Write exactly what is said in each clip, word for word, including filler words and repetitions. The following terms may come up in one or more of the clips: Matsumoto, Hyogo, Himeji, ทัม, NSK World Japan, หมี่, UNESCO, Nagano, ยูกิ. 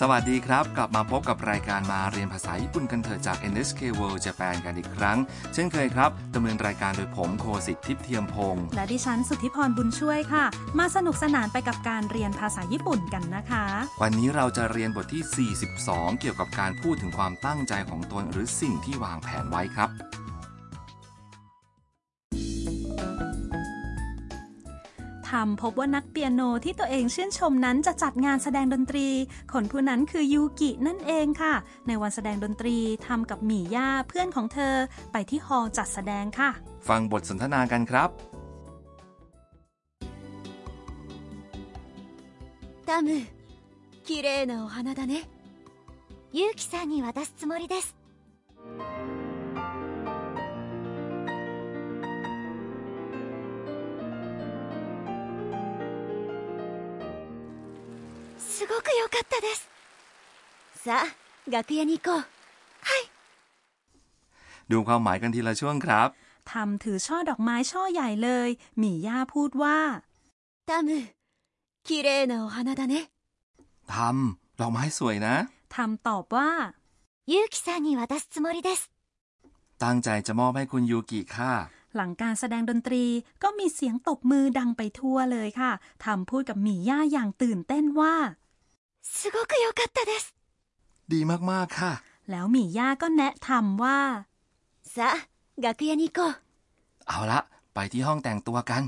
สวัสดีครับกลับมาพบกับรายการมาเรียนภาษาญี่ปุ่นกันเถอะจาก เอ็น เอส เค World Japan กันอีกครั้งเช่นเคยครับดำเนินรายการโดยผมโคสิทธิ์ทิพย์เทียมพงษ์และดิฉันสุทธิพรบุญช่วยค่ะมาสนุกสนานไปกับการเรียนภาษาญี่ปุ่นกันนะคะวันนี้เราจะเรียนบทที่สี่สิบสองเกี่ยวกับการพูดถึงความตั้งใจของตนหรือสิ่งที่วางแผนไว้ครับทำพบว่านักเปียโนที่ตัวเองชื่นชมนั้นจะจัดงานแสดงดนตรีคนผู้นั้นคือยูกินั่นเองค่ะในวันแสดงดนตรีทำกับหมี่ย่าเพื่อนของเธอไปที่ฮอลล์จัดแสดงค่ะฟังบทสนทนากันครับタム綺麗なお花だねユキさんに渡すつもりですすごく良かったです。さあ、楽屋に行こう。はい。ดูความหมายกันทีละช่วงครับทำถือช่อดอกไม้ช่อใหญ่เลยหมี่ย่าพูดว่าタム、綺麗なお花だね。ทำดอกไม้สวยนะทำตอบว่าユキさんに渡すつもりです。ตั้งใจจะมอบให้คุณยูกิค่ะหลังการแสดงดนตรีก็มีเสียงตบมือดังไปทั่วเลยค่ะทำพูดกับหมี่ย่าอย่างตื่นเต้นว่าすごく良かったですดีมากๆค่ะแล้วหมี่ย่าก็แนะนำว่าさあ楽屋に行こうเอาละไปที่ห้องแต่งตัวกัน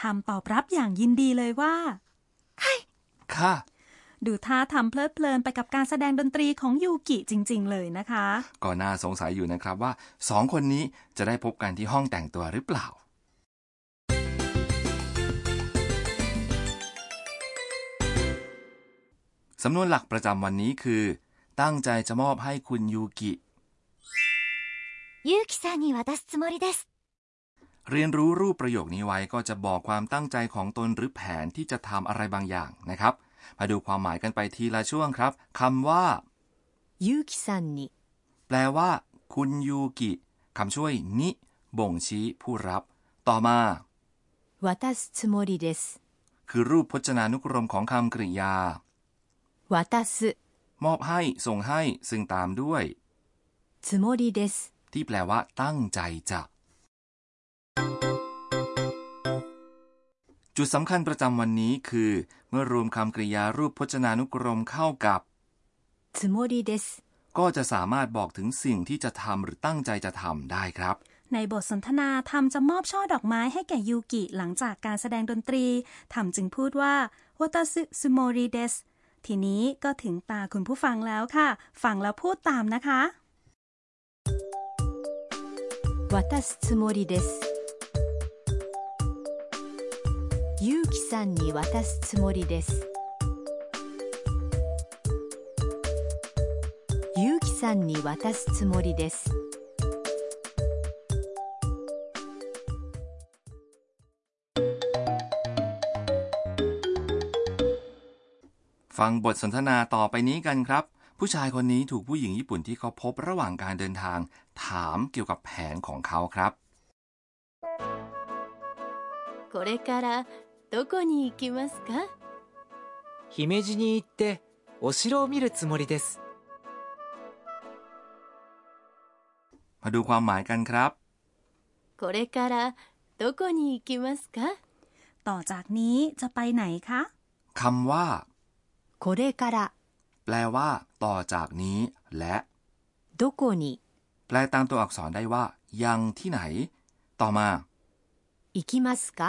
ทำตอบรับอย่างยินดีเลยว่าはいค่ะดูท่าทำเพลิดเพลินไปกับการแสดงดนตรีของยูกิจริงๆเลยนะคะก็น่าสงสัยอยู่นะครับว่าสองคนนี้จะได้พบกันที่ห้องแต่งตัวหรือเปล่าสำนวนหลักประจำวันนี้คือตั้งใจจะมอบให้คุณยูกิยูกิさんに渡すつもりですเรียนรู้รูปประโยคนี้ไว้ก็จะบอกความตั้งใจของตนหรือแผนที่จะทำอะไรบางอย่างนะครับมาดูความหมายกันไปทีละช่วงครับคำว่ายูกิซันนิแปลว่าคุณยูกิคำช่วยนิบ่งชี้ผู้รับต่อมาวาตาสทโมริเดสคือรูปพจนานุกรมของคำกริยาวาตาสมอบให้ส่งให้ซึ่งตามด้วยทโมริเดสที่แปลว่าตั้งใจจะจุดสำคัญประจำวันนี้คือเมื่อรวมคำกริยารูปพจนานุกรมเข้ากับつもりですก็จะสามารถบอกถึงสิ่งที่จะทำหรือตั้งใจจะทำได้ครับในบทสนทนาทำจะมอบช่อดอกไม้ให้แก่ยูกิหลังจากการแสดงดนตรีทำจึงพูดว่าวัตสึซุโมริเดสทีนี้ก็ถึงตาคุณผู้ฟังแล้วค่ะฟังแล้วพูดตามนะคะวัตสึซุโมริเดสユキさんに渡すつもりです。ユキさんに渡すつもりです。ฟังบทสนทนาต่อไปนี้กันครับผู้ชายคนนี้ถูกผู้หญิงญี่ปุ่นที่เขาพบระหว่างการเดินทางถามเกี่ยวกับแผนของเขาครับこれからどこに行きますか姫路に行ってお城を見るつもりですมาดูความหมายกันครับこれからどこに行きますかต่อจากนี้จะไปไหนคะคำว่าこれからแปลว่าต่อจากนี้และどこにแปลตามตัวอักษรได้ว่ายังที่ไหนต่อมา行きますか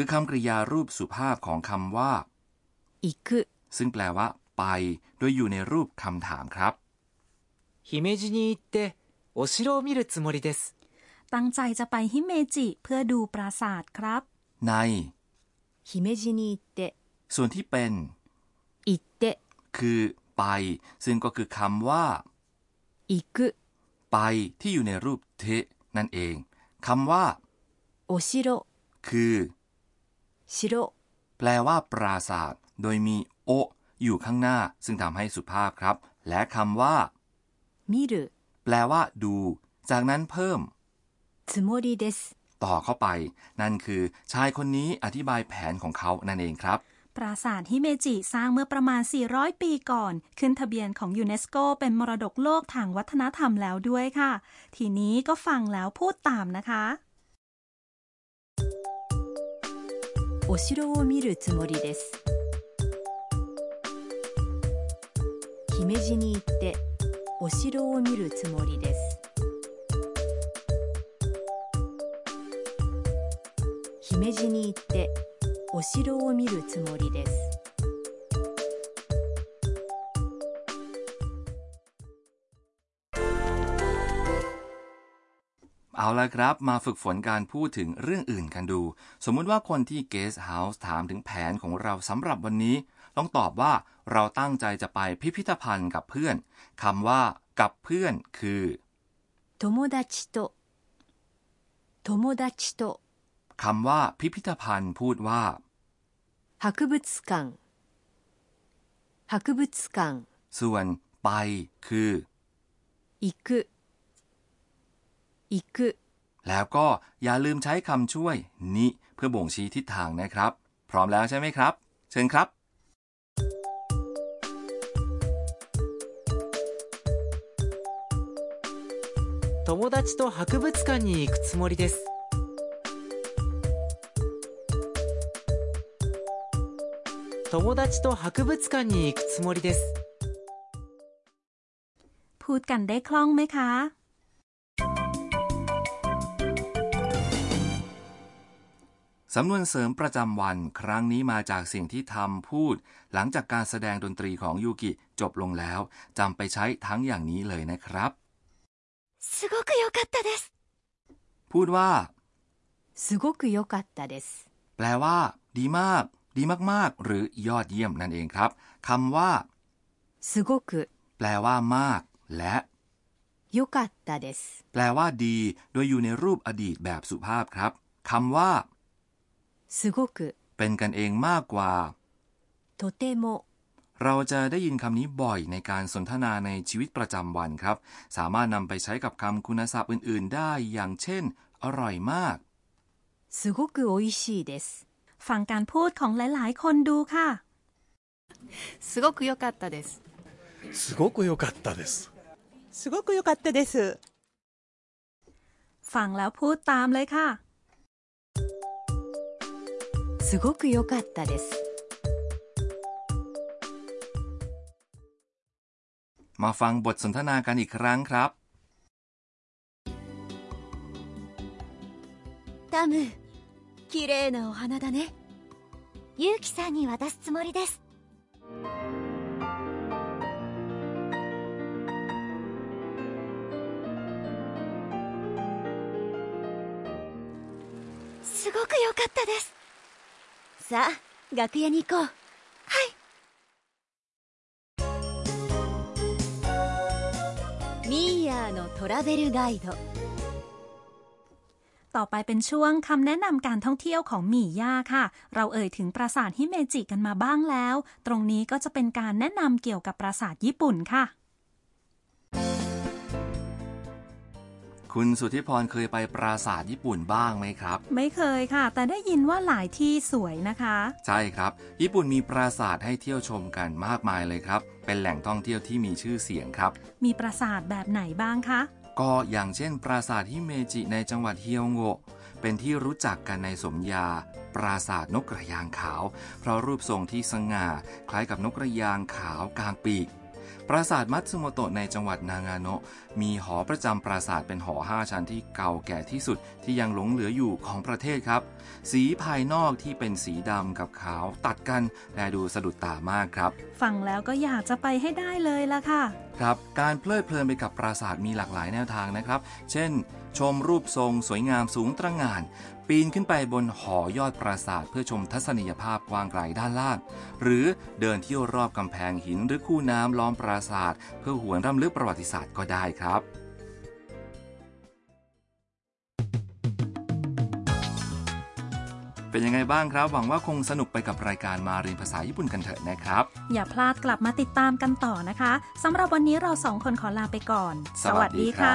คือคำกริยารูปสุภาพของคำว่า行くซึ่งแปลว่าไปโดยอยู่ในรูปคำถามครับ姫路に行ってお城を見るつもりですตั้งใจจะไปฮิเมจิเพื่อดูปราสาทครับใน姫路に行ってส่วนที่เป็น行ってคือไปซึ่งก็คือคำว่า行くไปที่อยู่ในรูปเทนั่นเองคำว่าโอชิโร่คือชิโร่แปลว่าปราสาทโดยมีโออยู่ข้างหน้าซึ่งทำให้สุภาพครับและคำว่ามิรุแปลว่าดูจากนั้นเพิ่มつもりですต่อเข้าไปนั่นคือชายคนนี้อธิบายแผนของเขานั่นเองครับ ปราสาทฮิเมจิสร้างเมื่อประมาณสี่ร้อยปีก่อนขึ้นทะเบียนของยูเนสโกเป็นมรดกโลกทางวัฒนธรรมแล้วด้วยค่ะทีนี้ก็ฟังแล้วพูดตามนะคะお城を見るつもりです。姫路に行ってお城を見るつもりです。姫路に行ってお城を見るつもりです。เอาละครับมาฝึกฝนการพูดถึงเรื่องอื่นกันดูสมมุติว่าคนที่ Guest House ถามถึงแผนของเราสำหรับวันนี้ต้องตอบว่าเราตั้งใจจะไปพิพิธภัณฑ์กับเพื่อนคำว่ากับเพื่อนคือ友達と友達とคำว่าพิพิธภัณฑ์พูดว่า博物館博物館ส่วนไปคือ行く行くแล้วก็อย่าลืมใช้คำช่วยนิเพื่อบ่งชี้ทิศทางนะครับพร้อมแล้วใช่ไหมครับเชิญครับ友達と博物館に行くつもりです友達と博物館に行くつもりですพูดกันได้คล่องไหมคะสำนวนเสริมประจำวันครั้งนี้มาจากสิ่งที่ทำพูดหลังจากการแสดงดนตรีของยูกิจบลงแล้วจำไปใช้ทั้งอย่างนี้เลยนะครับすごく良かったですพูดว่าすごく良かったですแปลว่าดีมากดีมากๆหรือยอดเยี่ยมนั่นเองครับคำว่าすごくแปลว่ามากและ良かったですแปลว่าดีโดยอยู่ในรูปอดีตแบบสุภาพครับคำว่าすごくเป็นกันเองมากกว่าとてもเราจะได้ยินคำนี้บ่อยในการสนทนาในชีวิตประจำวันครับสามารถนำไปใช้กับคำคุณศัพท์อื่นๆได้อย่างเช่นอร่อยมากすごくおいしいですฟังการพูดของหลายๆคนดูค่ะすごく良かったですすごく良かったですすごく良かったですฟังแล้วพูดตามเลยค่ะすごく良かったですมาฟังบทสนทนากันอีกครั้งครับタム、綺麗なお花だね。ユウキさんに渡すつもりです。すごく良かったです。さあ、楽屋に行こう。はい。ミーヤーのトラベルガイドต่อไปเป็นช่วงคำแนะนำการท่องเที่ยวของมิย่าค่ะเราเอ่ยถึงปราสาทฮิเมจิกันมาบ้างแล้วตรงนี้ก็จะเป็นการแนะนำเกี่ยวกับปราสาทญี่ปุ่นค่ะคุณสุทธิพรเคยไปปราสาทญี่ปุ่นบ้างไหมครับไม่เคยค่ะแต่ได้ยินว่าหลายที่สวยนะคะใช่ครับญี่ปุ่นมีปราสาทให้เที่ยวชมกันมากมายเลยครับเป็นแหล่งท่องเที่ยวที่มีชื่อเสียงครับมีปราสาทแบบไหนบ้างคะก็อย่างเช่นปราสาทฮิเมจิในจังหวัดเฮียวโงะเป็นที่รู้จักกันในสมญาปราสาทนกกระยางขาวเพราะรูปทรงที่สง่าคล้ายกับนกกระยางขาวกลางปีกปราสาทมัตสึโมโตะในจังหวัดนางาโนะมีหอประจำปราสาทเป็นหอห้าชั้นที่เก่าแก่ที่สุดที่ยังหลงเหลืออยู่ของประเทศครับสีภายนอกที่เป็นสีดำกับขาวตัดกันและดูสะดุดตามากครับฟังแล้วก็อยากจะไปให้ได้เลยล่ะค่ะครับการเพลิดเพลินไปกับปราสาทมีหลากหลายแนวทางนะครับเช่นชมรูปทรงสวยงามสูงตระหง่านปีนขึ้นไปบนหอยอดปราสาทเพื่อชมทัศนียภาพกว้างไกลด้านล่างหรือเดินเที่ยวรอบกำแพงหินหรือคูน้ำล้อมปราสาทเพื่อหวนรำลึกประวัติศาสตร์ก็ได้ครับเป็นยังไงบ้างครับหวังว่าคงสนุกไปกับรายการมาเรียนภาษาญี่ปุ่นกันเถอะนะครับอย่าพลาดกลับมาติดตามกันต่อนะคะสำหรับวันนี้เราสองคนขอลาไปก่อนสวัสดีค่ะ